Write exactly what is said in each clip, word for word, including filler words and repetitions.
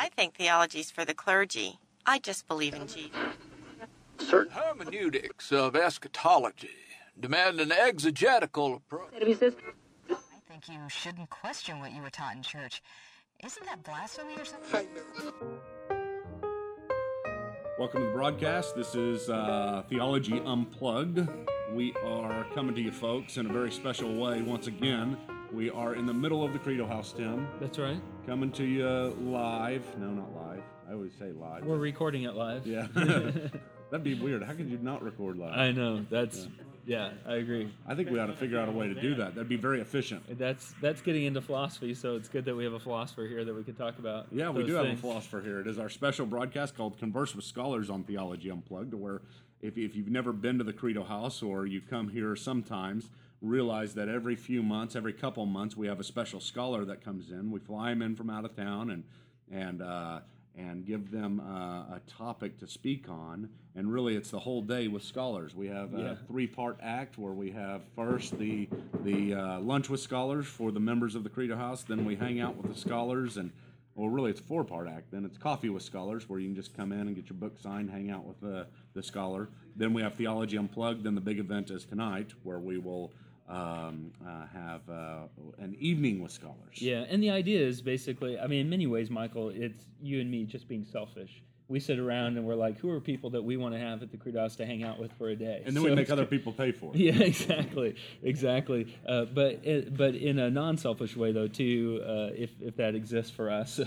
I think theology's for the clergy. I just believe in Jesus. Certain hermeneutics of eschatology demand an exegetical approach. I think you shouldn't question what you were taught in church. Isn't that blasphemy or something? Welcome to the broadcast. This is uh, Theology Unplugged. We are coming to you folks in a very special way once again. We are in the middle of the Credo House, Tim. That's right. Coming to you live. No, not live. I always say live. We're recording it live. Yeah. That'd be weird. How could you not record live? I know. That's... Yeah. Yeah, I agree. I think we ought to figure out a way to do that. That'd be very efficient. That's that's getting into philosophy, so it's good that we have a philosopher here that we can talk about. Yeah, we do things. Have a philosopher here. It is our special broadcast called Converse with Scholars on Theology Unplugged, where if, if you've never been to the Credo House or you come here sometimes, realize that every few months, every couple months, we have a special scholar that comes in. We fly him in from out of town and... and uh, and give them uh, a topic to speak on, and really it's the whole day with scholars. We have a yeah. three-part act where we have first the the uh, lunch with scholars for the members of the Credo House, then we hang out with the scholars, and well, really it's a four-part act. Then it's coffee with scholars, where you can just come in and get your book signed, hang out with the, the scholar. Then we have Theology Unplugged, then the big event is tonight, where we will... Um, uh, have uh, an evening with scholars. Yeah, and the idea is basically, I mean, in many ways, Michael, it's you and me just being selfish. We sit around and we're like, who are people that we want to have at the Credo House to hang out with for a day? And then so we make other people pay for it. Yeah, exactly, exactly. Uh, but it, but in a non-selfish way, though, too, uh, if, if that exists for us,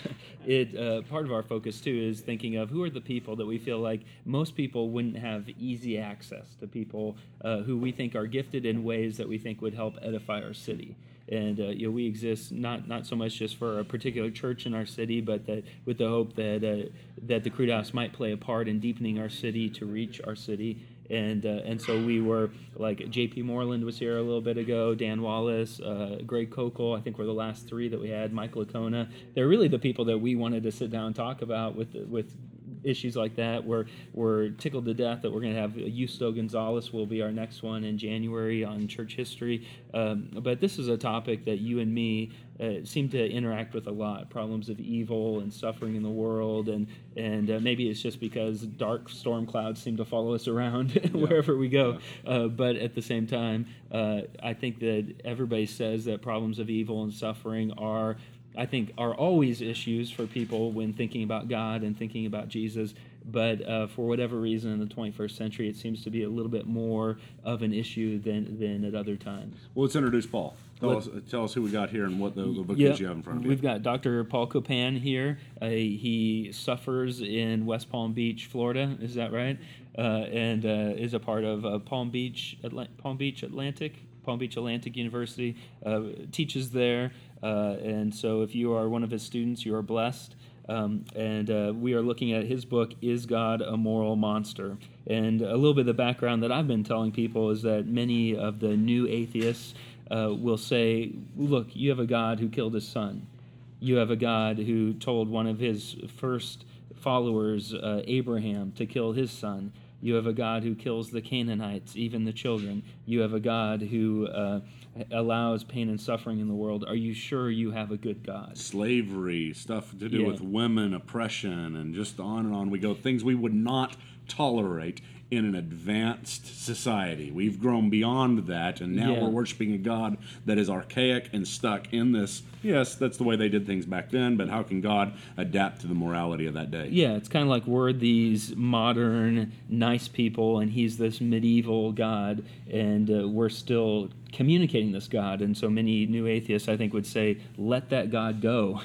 it uh, part of our focus, too, is thinking of who are the people that we feel like most people wouldn't have easy access to, people uh, who we think are gifted in ways that we think would help edify our city. And uh, you know, we exist not, not so much just for a particular church in our city, but that with the hope that uh, that the Credo House might play a part in deepening our city to reach our city. And uh, and so we were, like, J P. Moreland was here a little bit ago, Dan Wallace, uh, Greg Kokel, I think were the last three that we had, Mike Lacona. They're really the people that we wanted to sit down and talk about with with. Issues like that. We're, we're tickled to death that we're going to have Justo Gonzalez will be our next one in January on church history. Um, but this is a topic that you and me uh, seem to interact with a lot, problems of evil and suffering in the world. And, and uh, maybe it's just because dark storm clouds seem to follow us around wherever we go. Yeah. Uh, but at the same time, uh, I think that everybody says that problems of evil and suffering are I think are always issues for people when thinking about God and thinking about Jesus, but uh, for whatever reason in the twenty-first century, it seems to be a little bit more of an issue than, than at other times. Well, let's introduce Paul. Tell us, tell us who we got here and what the, the book yeah, you have in front of you. We've got Doctor Paul Copan here. Uh, he suffers in West Palm Beach, Florida. Is that right? Uh, and uh, is a part of uh, Palm Beach, Atla- Palm Beach Atlantic, Palm Beach Atlantic University. Uh, teaches there. Uh, and so if you are one of his students, you are blessed. Um, and uh, we are looking at his book, Is God a Moral Monster? And a little bit of the background that I've been telling people is that many of the new atheists uh, will say, look, you have a God who killed his son. You have a God who told one of his first followers, uh, Abraham, to kill his son. You have a God who kills the Canaanites, even the children. You have a God who uh, allows pain and suffering in the world. Are you sure you have a good God? Slavery, stuff to do yeah. with women, oppression, and just on and on we go. Things we would not tolerate in an advanced society. We've grown beyond that, and now yeah. we're worshiping a God that is archaic and stuck in this. Yes, that's the way they did things back then, but how can God adapt to the morality of that day? Yeah, it's kind of like we're these modern, nice people, and he's this medieval God, and uh, we're still communicating this God. And so many new atheists, I think, would say, let that God go.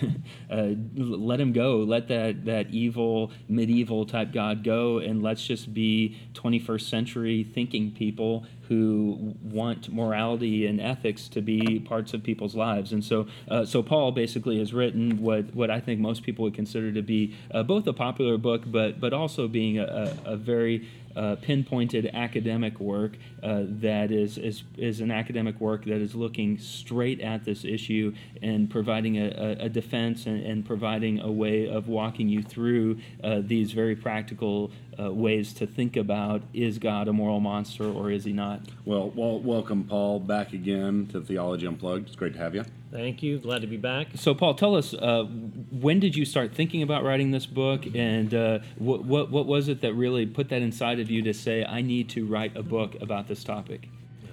uh, let him go. Let that, that evil, medieval type God go, and let's just be twenty-first century thinking people who want morality and ethics to be parts of people's lives. And so uh, so Paul basically has written what, what I think most people would consider to be uh, both a popular book, but but also being a, a, a very Uh, pinpointed academic work uh, that is, is is an academic work that is looking straight at this issue and providing a, a defense and, and providing a way of walking you through uh, these very practical uh, ways to think about, is God a moral monster or is he not? Well, well, welcome, Paul, back again to Theology Unplugged. It's great to have you. Thank you. Glad to be back. So, Paul, tell us, uh, when did you start thinking about writing this book, and uh, what, what what was it that really put that inside of you to say, I need to write a book about this topic? Yeah.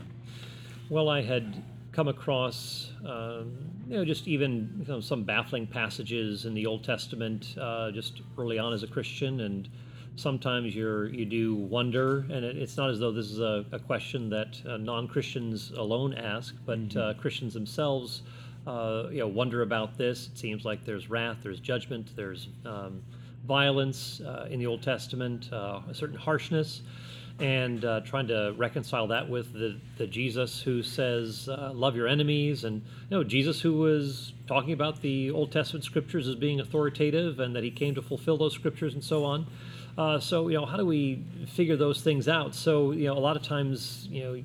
Well, I had come across, um, you know, just even you know, some baffling passages in the Old Testament uh, just early on as a Christian, and sometimes you're you do wonder, and it, it's not as though this is a, a question that uh, non-Christians alone ask, but mm-hmm. uh, Christians themselves Uh, you know, wonder about this. It seems like there's wrath, there's judgment, there's um, violence uh, in the Old Testament, uh, a certain harshness, and uh, trying to reconcile that with the, the Jesus who says, uh, love your enemies, and you know, Jesus who was talking about the Old Testament scriptures as being authoritative and that he came to fulfill those scriptures and so on. Uh, so, you know, how do we figure those things out? So, you know, a lot of times, you know,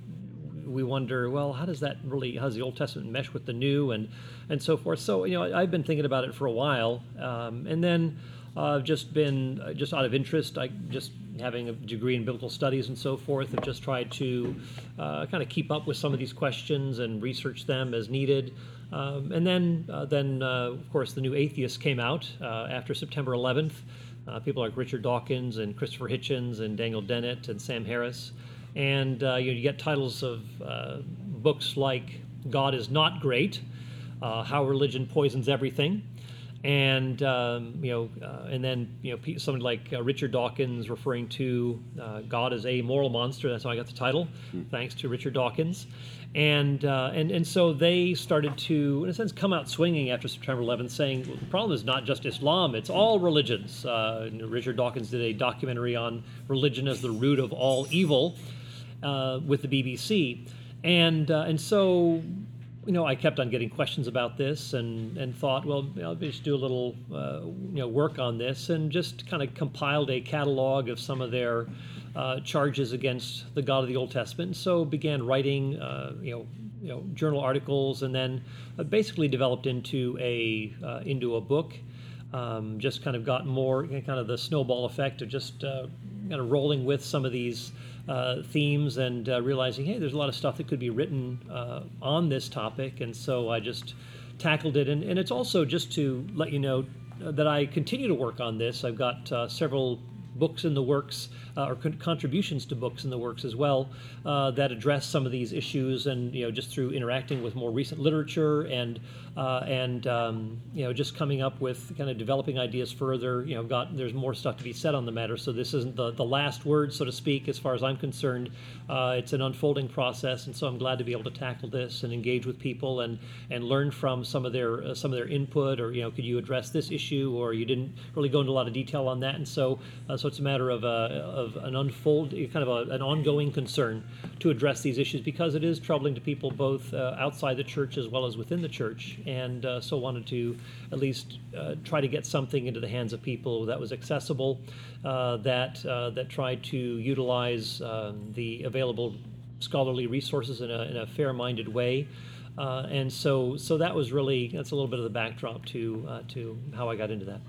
we wonder, well, how does that really, how does the Old Testament mesh with the New, and and so forth? So, you know, I've been thinking about it for a while, um, and then I've uh, just been, uh, just out of interest, I just having a degree in biblical studies and so forth, have just tried to uh, kind of keep up with some of these questions and research them as needed. Um, and then, uh, then uh, of course, the New Atheist came out uh, after September eleventh. Uh, people like Richard Dawkins and Christopher Hitchens and Daniel Dennett and Sam Harris. And uh, you, you get titles of uh, books like God Is Not Great, uh, How Religion Poisons Everything, and um, you know, uh, and then you know, somebody like uh, Richard Dawkins referring to uh, God Is a Moral Monster. That's how I got the title, hmm. thanks to Richard Dawkins. And uh, and and so they started to, in a sense, come out swinging after September eleventh, saying, well, the problem is not just Islam; it's all religions. Uh, Richard Dawkins did a documentary on religion as the root of all evil uh, with the B B C, and uh, and so you know, I kept on getting questions about this, and and thought, well, I'll just do a little uh, you know work on this, and just kind of compiled a catalog of some of their Uh, charges against the God of the Old Testament, and so began writing, uh, you know, you know, journal articles, and then uh, basically developed into a uh, into a book. Um, just kind of got more kind of the snowball effect of just uh, kind of rolling with some of these uh, themes, and uh, realizing, hey, there's a lot of stuff that could be written uh, on this topic, and so I just tackled it. And, and it's also just to let you know that I continue to work on this. I've got uh, several books in the works, uh, or con- contributions to books in the works as well, uh, that address some of these issues, and you know, just through interacting with more recent literature, and uh, and um, you know, just coming up with kind of developing ideas further. You know, got there's more stuff to be said on the matter, so this isn't the, the last word, so to speak, as far as I'm concerned. Uh, it's an unfolding process, and so I'm glad to be able to tackle this and engage with people, and and learn from some of their uh, some of their input, or you know, could you address this issue, or you didn't really go into a lot of detail on that, and so uh, so. It's a matter of, a, of an unfold, kind of a, an ongoing concern to address these issues, because it is troubling to people both uh, outside the church as well as within the church, and uh, so wanted to at least uh, try to get something into the hands of people that was accessible, uh, that uh, that tried to utilize um, the available scholarly resources in a, in a fair-minded way. Uh, and so, so that was really, that's a little bit of the backdrop to uh, to how I got into that.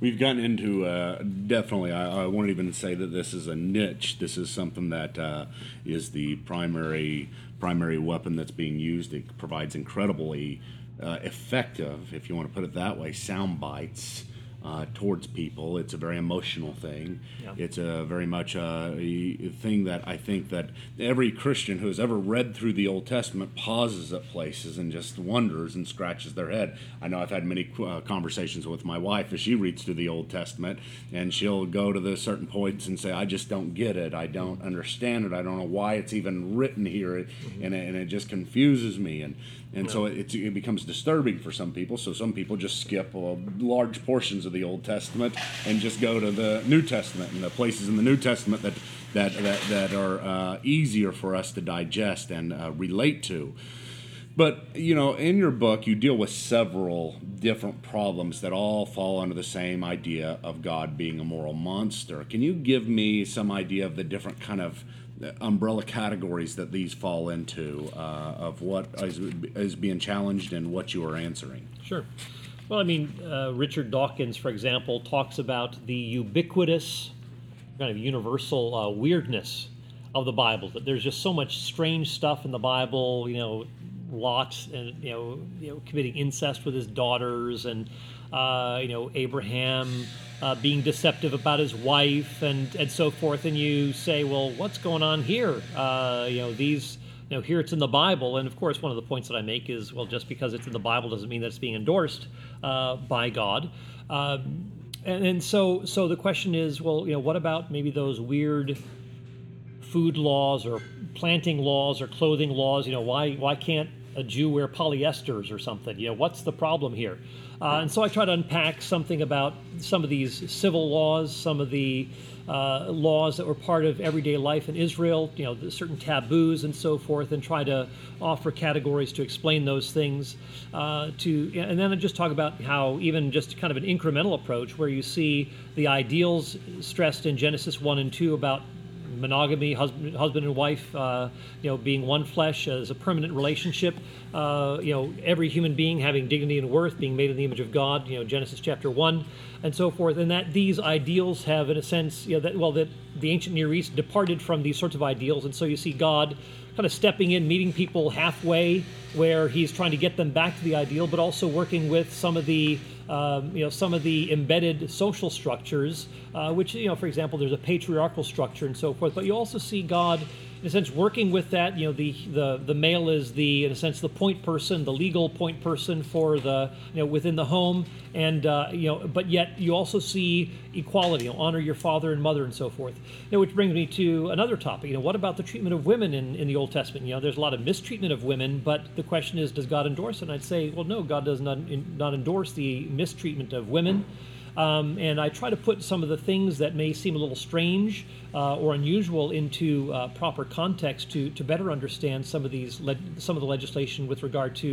We've gotten into, uh, definitely, I, I won't even say that this is a niche. This is something that uh, is the primary primary weapon that's being used. It provides incredibly uh, effective, if you want to put it that way, sound bites uh, towards people. It's a very emotional thing. Yeah. It's a very much a, a thing that I think that every Christian who has ever read through the Old Testament pauses at places and just wonders and scratches their head. I know I've had many uh, conversations with my wife as she reads through the Old Testament, and she'll go to the certain points and say, I just don't get it. I don't understand it. I don't know why it's even written here. Mm-hmm. And, it, and it just confuses me. And And yeah. so it, it becomes disturbing for some people. So some people just skip uh, large portions of the Old Testament and just go to the New Testament and the places in the New Testament that that that, that are uh, easier for us to digest and uh, relate to. But, you know, in your book, you deal with several different problems that all fall under the same idea of God being a moral monster. Can you give me some idea of the different kind of umbrella categories that these fall into, uh, of what is, is being challenged and what you are answering? Sure. Well, I mean, uh, Richard Dawkins, for example, talks about the ubiquitous, kind of universal uh, weirdness of the Bible, that there's just so much strange stuff in the Bible, you know, Lot and you know, you know, committing incest with his daughters, and uh, you know, Abraham uh, being deceptive about his wife, and and so forth. And you say, well, what's going on here? Uh, you know, these, you know, here it's in the Bible, and of course, one of the points that I make is, well, just because it's in the Bible doesn't mean that it's being endorsed uh, by God. Uh, and, and so, so the question is, well, you know, what about maybe those weird food laws or planting laws or clothing laws? You know, why why can't a Jew wear polyesters or something? You know, what's the problem here? Uh, and so I try to unpack something about some of these civil laws, some of the uh, laws that were part of everyday life in Israel, you know, the certain taboos and so forth, and try to offer categories to explain those things. Uh, to and then I just talk about how even just kind of an incremental approach where you see the ideals stressed in Genesis one and two about monogamy, husband, husband and wife, uh, you know, being one flesh as a permanent relationship. Uh, you know, every human being having dignity and worth, being made in the image of God. You know, Genesis chapter one, and so forth. And that these ideals have, in a sense, you know, that well, that the ancient Near East departed from these sorts of ideals, and so you see God kind of stepping in, meeting people halfway, where He's trying to get them back to the ideal, but also working with some of the Um, you know, some of the embedded social structures, uh, which, you know, for example, there's a patriarchal structure and so forth. But you also see God, in a sense, working with that. You know, the the, the male is the, in a sense, the point person, the legal point person for the, you know, within the home. And, uh, you know, but yet you also see equality, you know, honor your father and mother and so forth. You know, which brings me to another topic. You know, what about the treatment of women in, in the Old Testament? You know, there's a lot of mistreatment of women, but the question is, does God endorse it? And I'd say, well, no, God does not, not endorse the mistreatment of women. Um, and I try to put some of the things that may seem a little strange uh, or unusual into uh, proper context to to better understand some of these le- some of the legislation with regard to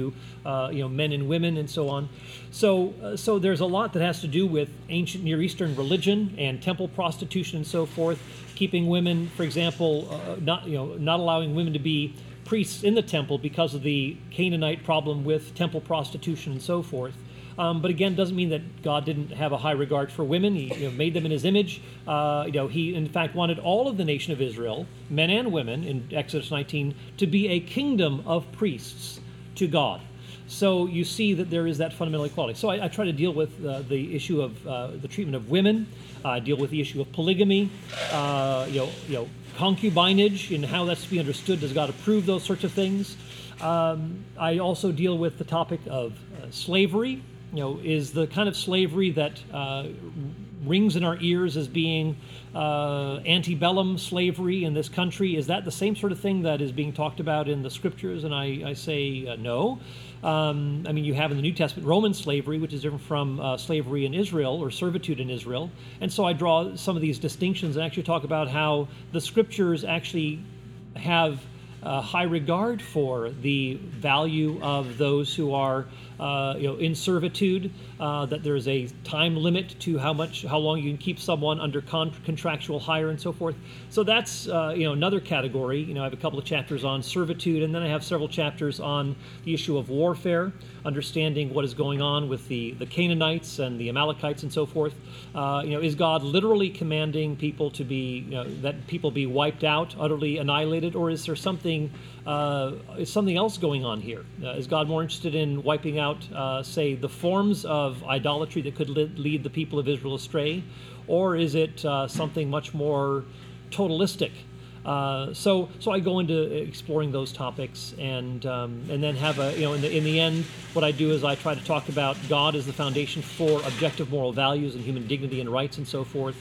uh, you know, men and women and so on. So uh, so there's a lot that has to do with ancient Near Eastern religion and temple prostitution and so forth. Keeping women, for example, uh, not you know not allowing women to be priests in the temple because of the Canaanite problem with temple prostitution and so forth. Um, but again, doesn't mean that God didn't have a high regard for women. He you know, made them in His image. Uh, you know, He in fact wanted all of the nation of Israel, men and women, in Exodus nineteen, to be a kingdom of priests to God. So you see that there is that fundamental equality. So I, I try to deal with uh, the issue of uh, the treatment of women. I uh, deal with the issue of polygamy. Uh, you know, you know, concubinage and how that's to be understood. Does God approve those sorts of things? Um, I also deal with the topic of uh, slavery. You know, is the kind of slavery that uh, rings in our ears as being uh, antebellum slavery in this country, is that the same sort of thing that is being talked about in the scriptures? And I, I say uh, no. Um, I mean, you have in the New Testament Roman slavery, which is different from uh, slavery in Israel or servitude in Israel. And so I draw some of these distinctions and actually talk about how the scriptures actually have Uh, high regard for the value of those who are, uh, you know, in servitude. Uh, that there is a time limit to how much, how long you can keep someone under con- contractual hire and so forth. So that's, uh, you know, another category. You know, I have a couple of chapters on servitude, and then I have several chapters on the issue of warfare, understanding what is going on with the the Canaanites and the Amalekites and so forth. Uh, you know, is God literally commanding people to be, you know, that people be wiped out, utterly annihilated, or is there something Uh, is something else going on here? Uh, is God more interested in wiping out, uh, say, the forms of idolatry that could lead, lead the people of Israel astray? Or is it uh, something much more totalistic? Uh, so, so I go into exploring those topics, and um, and then have a you know in the in the end, what I do is I try to talk about God as the foundation for objective moral values and human dignity and rights and so forth,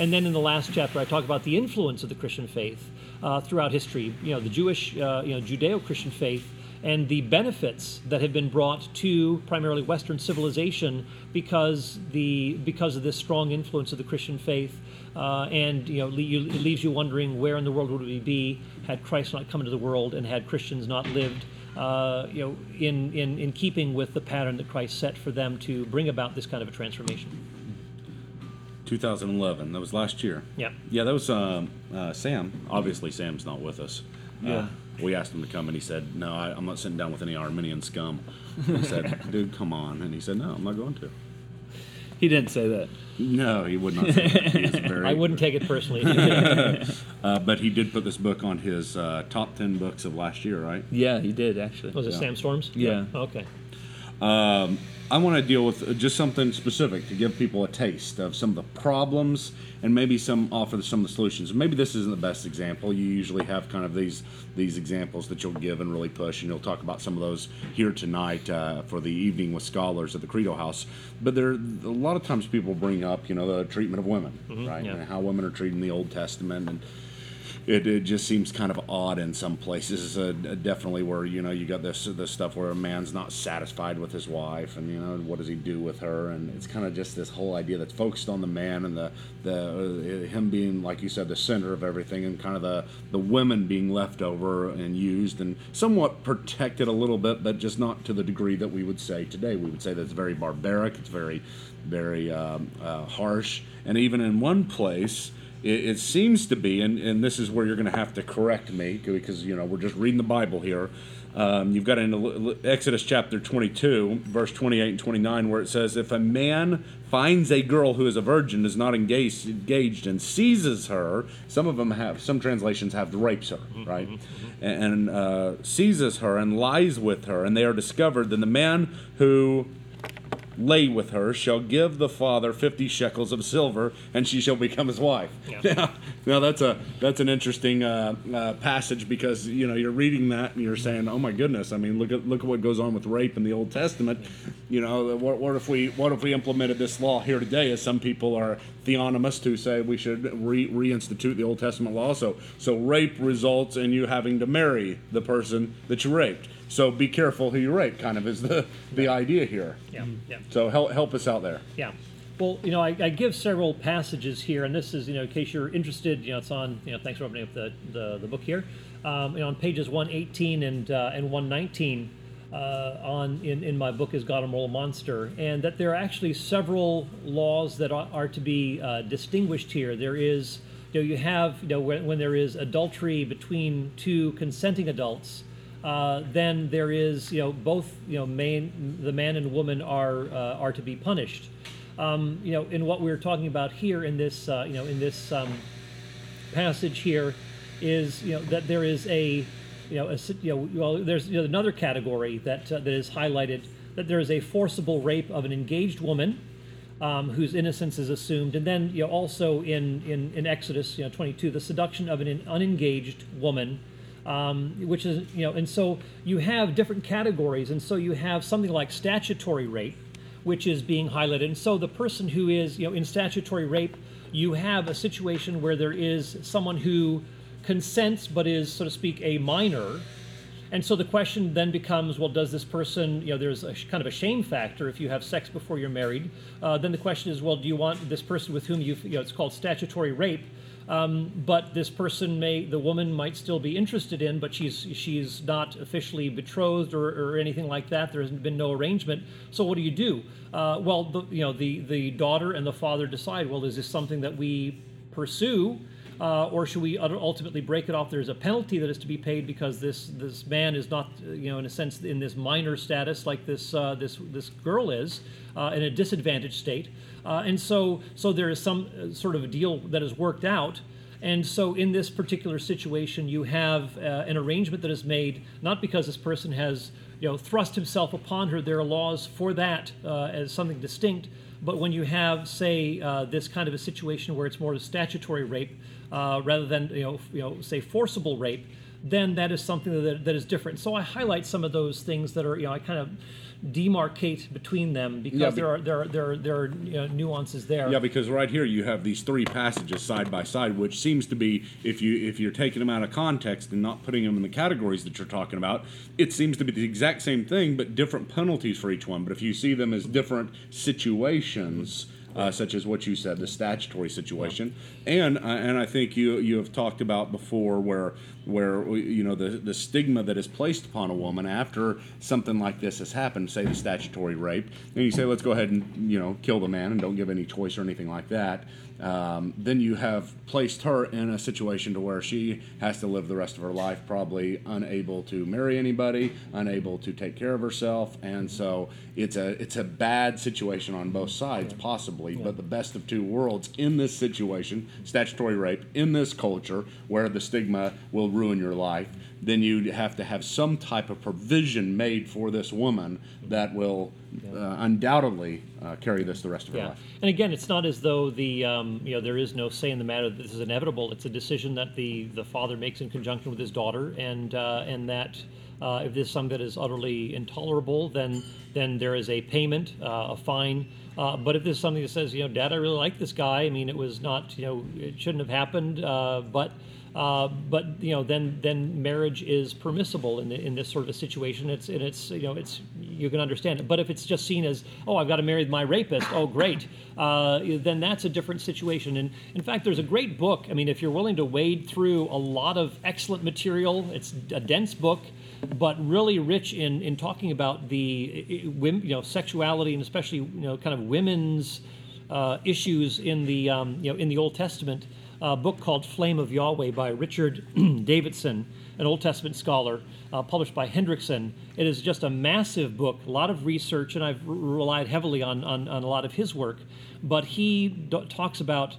and then in the last chapter I talk about the influence of the Christian faith uh, throughout history. You know, the Jewish uh, you know Judeo-Christian faith, and the benefits that have been brought to primarily Western civilization because the because of this strong influence of the Christian faith, uh, and you know le- you, it leaves you wondering where in the world would we be had Christ not come into the world and had Christians not lived uh, you know in, in in keeping with the pattern that Christ set for them to bring about this kind of a transformation. twenty eleven, that was last year. Yeah. Yeah, that was um, uh, Sam. Obviously, Sam's not with us. Yeah. Uh, We asked him to come, and he said, no, I, I'm not sitting down with any Arminian scum. I said, dude, come on. And he said, no, I'm not going to. He didn't say that. No, he would not say that. He is very I wouldn't take it personally. uh, but he did put this book on his uh, top ten books of last year, right? Yeah, he did, actually. Was it yeah. Sam Storms? Yeah. yeah. Okay. Um, I want to deal with just something specific to give people a taste of some of the problems and maybe some offer some of the solutions. Maybe this isn't the best example. You usually have kind of these these examples that you'll give and really push, and you'll talk about some of those here tonight uh, for the evening with scholars at the Credo House. But there, a lot of times people bring up, you know, the treatment of women, mm-hmm, right? Yeah. And how women are treated in the Old Testament, and It, it just seems kind of odd in some places, uh, definitely where, you know, you got this this stuff where a man's not satisfied with his wife, and, you know, what does he do with her? And it's kind of just this whole idea that's focused on the man and the, the uh, him being, like you said, the center of everything, and kind of the, the women being left over and used and somewhat protected a little bit, but just not to the degree that we would say today. We would say that's very barbaric, it's very, very um, uh, harsh. And even in one place... It seems to be, and, and this is where you're going to have to correct me, because, you know, we're just reading the Bible here. Um, you've got in Exodus chapter twenty-two, verse twenty-eight and twenty-nine, where it says, if a man finds a girl who is a virgin, is not engaged, engaged and seizes her, some of them have, some translations have rapes her, right? Mm-hmm. And uh, seizes her and lies with her, and they are discovered, then the man who... lay with her shall give the father fifty shekels of silver, and she shall become his wife. Yeah. Now, now that's a that's an interesting uh, uh, passage, because, you know, you're reading that and you're saying, oh my goodness, I mean, look at look at what goes on with rape in the Old Testament. You know, what, what if we what if we implemented this law here today? As some people are theonomists who say we should re- reinstitute the Old Testament law. So so rape results in you having to marry the person that you raped. So be careful who you rape, kind of, is the, the idea here. Yeah, yeah. So help help us out there. Yeah. Well, you know, I, I give several passages here, and this is, you know, in case you're interested, you know, it's on, you know, thanks for opening up the, the, the book here. Um, you know, on pages one eighteen and uh, and one nineteen uh, on in, in my book, Is God a Moral Monster? And that there are actually several laws that are, are to be uh, distinguished here. There is, you know, you have, you know, when, when there is adultery between two consenting adults, Uh, then there is, you know, both, you know, man, the man and woman are uh, are to be punished. Um, you know, in what we're talking about here in this, uh, you know, in this um, passage here, is, you know, that there is a, you know, a, you know, well, there's, you know, another category that uh, that is highlighted, that there is a forcible rape of an engaged woman, um, whose innocence is assumed, and then, you know, also in in, in Exodus, you know, twenty-two, the seduction of an unengaged woman. Um, which is, you know, and so you have different categories, and so you have something like statutory rape, which is being highlighted. And so the person who is, you know, in statutory rape, you have a situation where there is someone who consents but is, so to speak, a minor. And so the question then becomes, well, does this person, you know, there's a sh- kind of a shame factor if you have sex before you're married. Uh, then the question is, well, do you want this person with whom you've, you know, it's called statutory rape, um, but this person may, the woman might still be interested in, but she's she's not officially betrothed or, or anything like that. There hasn't been no arrangement. So what do you do? Uh, well, the, you know, the, the daughter and the father decide, well, is this something that we pursue? Uh, or should we ultimately break it off? There's a penalty that is to be paid because this this man is not, you know, in a sense, in this minor status like this uh, this this girl is, uh, in a disadvantaged state, uh, and so so there is some sort of a deal that is worked out. And so in this particular situation, you have uh, an arrangement that is made, not because this person has, you know, thrust himself upon her. There are laws for that uh, as something distinct. But when you have, say, uh, this kind of a situation where it's more of a statutory rape uh, rather than, you know, you know, say, forcible rape, then that is something that that is different. So I highlight some of those things that are, you know, I kind of demarcate between them because yeah, there are there are there are, there are you know, nuances there. Yeah, because right here you have these three passages side by side, which seems to be, if you if you're taking them out of context and not putting them in the categories that you're talking about, it seems to be the exact same thing but different penalties for each one. But if you see them as different situations, uh, such as what you said, the statutory situation. Yeah. And uh, and I think you you have talked about before where where you know the the stigma that is placed upon a woman after something like this has happened, say the statutory rape, and you say, let's go ahead and you know kill the man and don't give any choice or anything like that. Um, then you have placed her in a situation to where she has to live the rest of her life probably unable to marry anybody, unable to take care of herself, and so it's a it's a bad situation on both sides, possibly, yeah. but the best of two worlds in this situation, statutory rape, in this culture where the stigma will ruin your life, then you have to have some type of provision made for this woman that will uh, undoubtedly uh, carry this the rest of her yeah. life. And again, it's not as though the um, you know there is no say in the matter. This is inevitable. It's a decision that the, the father makes in conjunction with his daughter, and uh, and that uh, if there's something that is utterly intolerable, then then there is a payment, uh, a fine. Uh, but if there's something that says, you know, Dad, I really like this guy. I mean, it was not, you know, it shouldn't have happened, uh, but. Uh, but you know, then then marriage is permissible in the, in this sort of a situation. It's and it's you know it's you can understand it. But if it's just seen as, oh, I've got to marry my rapist. Oh, great. Uh, then that's a different situation. And in fact, there's a great book. I mean, if you're willing to wade through a lot of excellent material, it's a dense book, but really rich in in talking about the you know sexuality and especially you know kind of women's uh, issues in the um, you know in the Old Testament. A book called Flame of Yahweh by Richard Davidson, an Old Testament scholar, uh, published by Hendrickson. It is just a massive book, a lot of research, and I've r- relied heavily on, on, on a lot of his work. But he d- talks about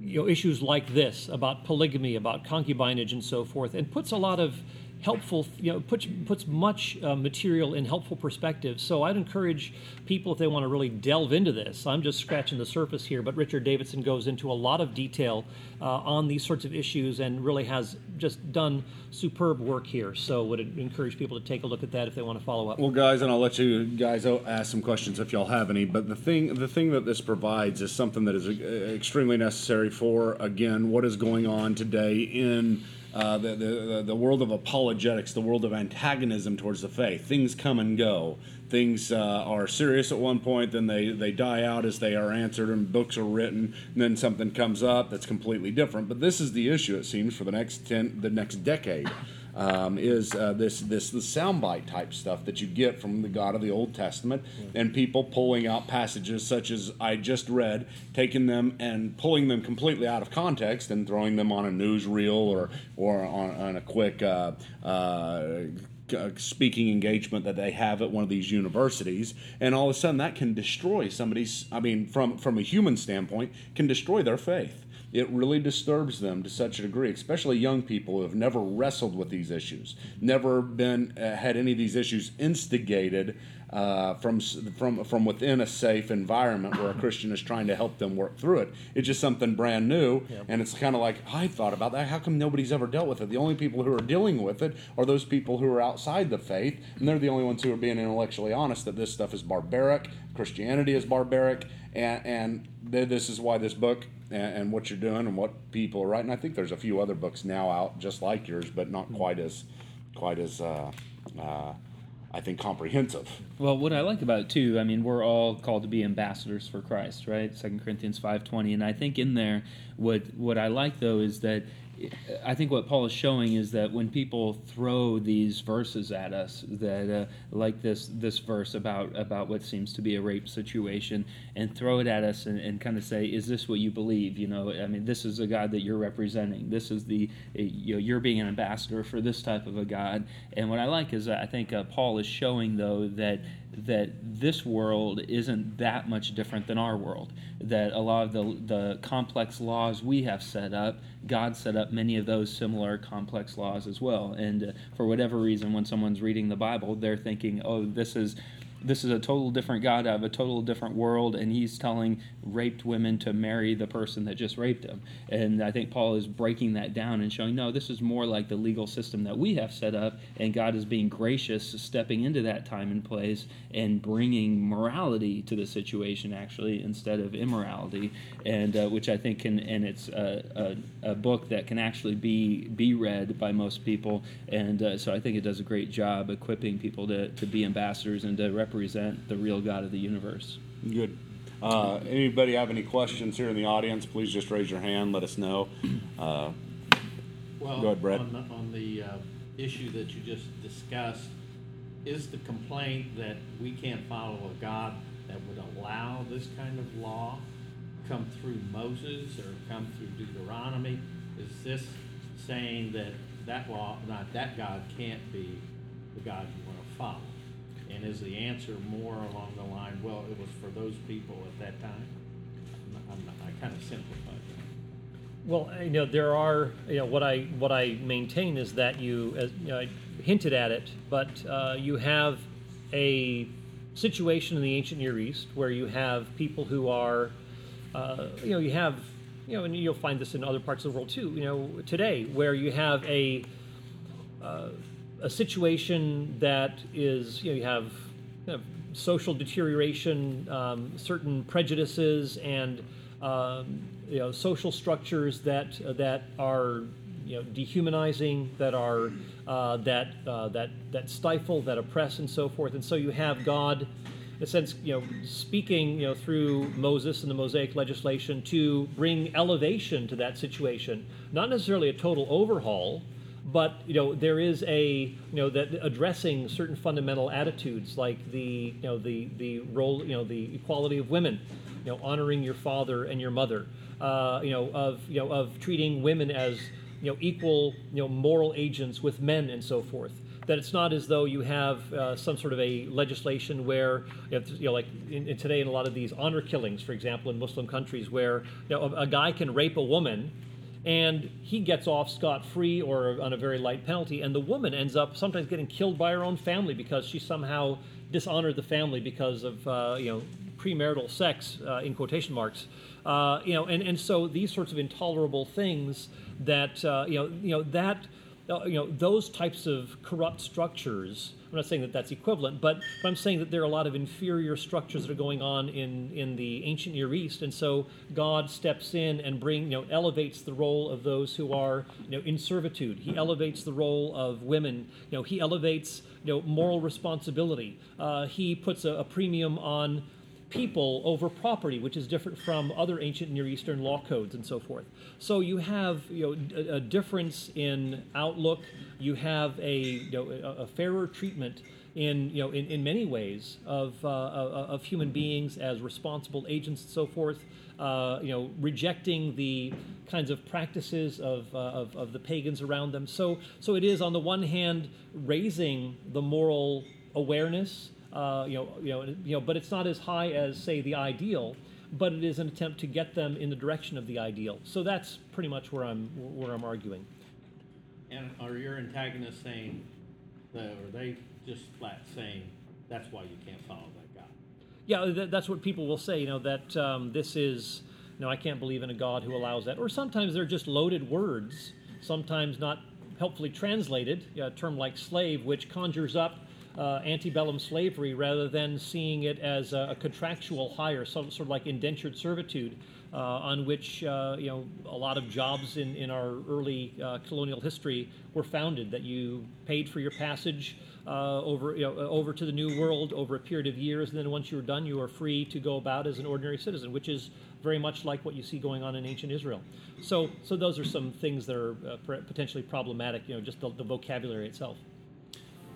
you know, issues like this, about polygamy, about concubinage, and so forth, and puts a lot of helpful, you know, puts puts much uh, material in helpful perspective. So I'd encourage people if they want to really delve into this. I'm just scratching the surface here, but Richard Davidson goes into a lot of detail uh, on these sorts of issues and really has just done superb work here. So would encourage people to take a look at that if they want to follow up. Well, guys, and I'll let you guys ask some questions if y'all have any. But the thing the thing that this provides is something that is extremely necessary for, again, what is going on today in Uh, the, the the world of apologetics, the world of antagonism towards the faith. Things come and go. Things uh, are serious at one point, then they, they die out as they are answered and books are written, and then something comes up that's completely different. But this is the issue, it seems, for the next ten, the next decade. Um, is uh, this this the soundbite type stuff that you get from the God of the Old Testament, yeah. and people pulling out passages such as I just read, taking them and pulling them completely out of context and throwing them on a newsreel or or on, on a quick uh, uh, speaking engagement that they have at one of these universities, and all of a sudden that can destroy somebody's. I mean, from from a human standpoint, can destroy their faith. It really disturbs them to such a degree, especially young people who have never wrestled with these issues, never been uh, had any of these issues instigated uh, from from from within a safe environment where a Christian is trying to help them work through it. It's just something brand new, yep. and it's kind of like, I thought about that. How come nobody's ever dealt with it? The only people who are dealing with it are those people who are outside the faith, and they're the only ones who are being intellectually honest that this stuff is barbaric, Christianity is barbaric, and, and th- this is why this book... and what you're doing and what people are writing. I think there's a few other books now out just like yours, but not quite as, quite as, uh, uh, I think, comprehensive. Well, what I like about it, too, I mean, we're all called to be ambassadors for Christ, right? Second Corinthians five twenty. And I think in there, what what I like, though, is that I think what Paul is showing is that when people throw these verses at us, that uh, like this this verse about, about what seems to be a rape situation, and throw it at us and, and kind of say, is this what you believe? You know, I mean, this is the God that you're representing. This is the, you know, you're being an ambassador for this type of a God. And what I like is that I think uh, Paul is showing, though, that that this world isn't that much different than our world, that a lot of the the complex laws we have set up, God set up many of those similar complex laws as well. And uh, for whatever reason, when someone's reading the Bible, they're thinking, oh, this is this is a total different God out of a total different world, and he's telling raped women to marry the person that just raped them. And I think Paul is breaking that down and showing, no, this is more like the legal system that we have set up, and God is being gracious, stepping into that time and place and bringing morality to the situation, actually, instead of immorality, and uh, which I think can, and it's a, a, a book that can actually be, be read by most people. And uh, so I think it does a great job equipping people to, to be ambassadors and to represent represent the real God of the universe. Good. Uh, anybody have any questions here in the audience? Please just raise your hand. Let us know. Uh, well, go ahead, Brett. On the, on the uh, issue that you just discussed, is the complaint that we can't follow a God that would allow this kind of law come through Moses or come through Deuteronomy? Is this saying that that law, not that God, can't be the God you want to follow? And is the answer more along the line, well, it was for those people at that time? I'm not, I kind of simplified that. Well, you know, there are, you know, what I what I maintain is that you, as, you know, I hinted at it, but uh, you have a situation in the ancient Near East where you have people who are, uh, you know, you have, you know, and you'll find this in other parts of the world too, you know, today, where you have a uh, a situation that is, you know, you have kind of social deterioration, um, certain prejudices, and um, you know, social structures that uh, that are, you know, dehumanizing, that are uh, that uh, that that stifle, that oppress, and so forth. And so you have God, in a sense, you know, speaking, you know, through Moses and the Mosaic legislation to bring elevation to that situation. Not necessarily a total overhaul, but, you know, there is a, you know, that addressing certain fundamental attitudes, like the, you know, the the role, you know, the equality of women, you know, honoring your father and your mother. Uh, you know, of you know of treating women as, you know, equal, you know, moral agents with men and so forth. That it's not as though you have uh, some sort of a legislation where, you know, like in, in today in a lot of these honor killings, for example, in Muslim countries, where, you know, a, a guy can rape a woman and he gets off scot-free or on a very light penalty, and the woman ends up sometimes getting killed by her own family because she somehow dishonored the family because of, uh, you know, premarital sex, uh, in quotation marks. Uh, you know, and, and so these sorts of intolerable things that, uh, you know, you know, that, uh, you know, those types of corrupt structures, I'm not saying that that's equivalent, but, but I'm saying that there are a lot of inferior structures that are going on in, in the ancient Near East, and so God steps in and bring, you know, elevates the role of those who are, you know, in servitude. He elevates the role of women. You know, he elevates, you know, moral responsibility. Uh, he puts a, a premium on people over property, which is different from other ancient Near Eastern law codes and so forth. So you have, you know, a, a difference in outlook. You have a, you know, a, a fairer treatment in, you know, in, in many ways of uh, of human beings as responsible agents and so forth. Uh, you know, rejecting the kinds of practices of, uh, of of the pagans around them. So so it is on the one hand raising the moral awareness. Uh, you know, you know, you know, but it's not as high as, say, the ideal, but it is an attempt to get them in the direction of the ideal. So that's pretty much where I'm where I'm arguing. And are your antagonists saying that, or are they just flat saying that's why you can't follow that God? Yeah, th- that's what people will say. You know, that um, this is, you know, I can't believe in a God who allows that. Or sometimes they're just loaded words, sometimes not helpfully translated. You know, a term like slave, which conjures up Uh, antebellum slavery rather than seeing it as a, a contractual hire, some sort of like indentured servitude, uh, on which uh, you know, a lot of jobs in, in our early uh, colonial history were founded, that you paid for your passage uh, over, you know, over to the New World over a period of years, and then once you were done, you were free to go about as an ordinary citizen, which is very much like what you see going on in ancient Israel. So, so those are some things that are uh, p- potentially problematic, you know, just the, the vocabulary itself.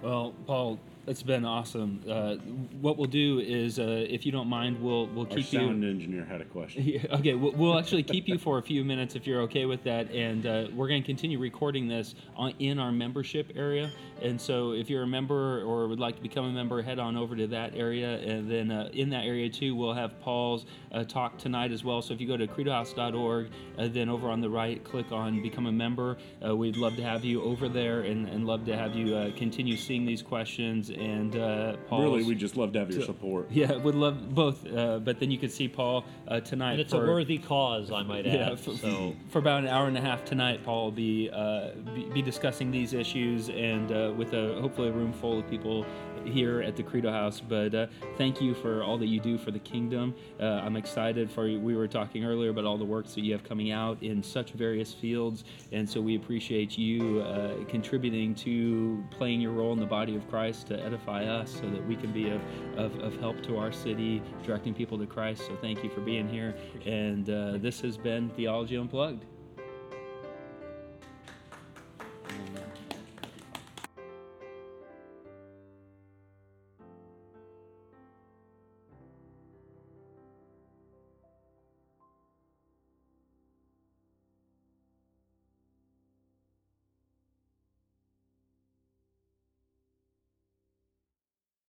Well, Paul, it's been awesome. Uh, what we'll do is, uh, if you don't mind, we'll we'll keep you. Our sound engineer had a question. Yeah, okay, we'll, we'll actually keep you for a few minutes if you're okay with that, and uh, we're going to continue recording this on, in our membership area. And so, if you're a member or would like to become a member, head on over to that area. And then uh, in that area too, we'll have Paul's uh, talk tonight as well. So if you go to credo house dot org, uh, then over on the right, click on Become a Member. Uh, we'd love to have you over there, and, and love to have you uh, continue seeing these questions. And uh, Paul, really, we just love to have your support. Yeah, would love both. Uh, but then you could see Paul uh, tonight. And it's for, a worthy cause, I might add. Yeah, for, so for about an hour and a half tonight, Paul will be uh, be, be discussing these issues, and uh, with a hopefully a room full of people here at the Credo House. But uh, thank you for all that you do for the kingdom. Uh, I'm excited for you. We were talking earlier about all the works that you have coming out in such various fields, and so we appreciate you uh, contributing to playing your role in the body of Christ. Uh, to edify us so that we can be of, of, of help to our city, directing people to Christ. So thank you for being here. And uh, this has been Theology Unplugged.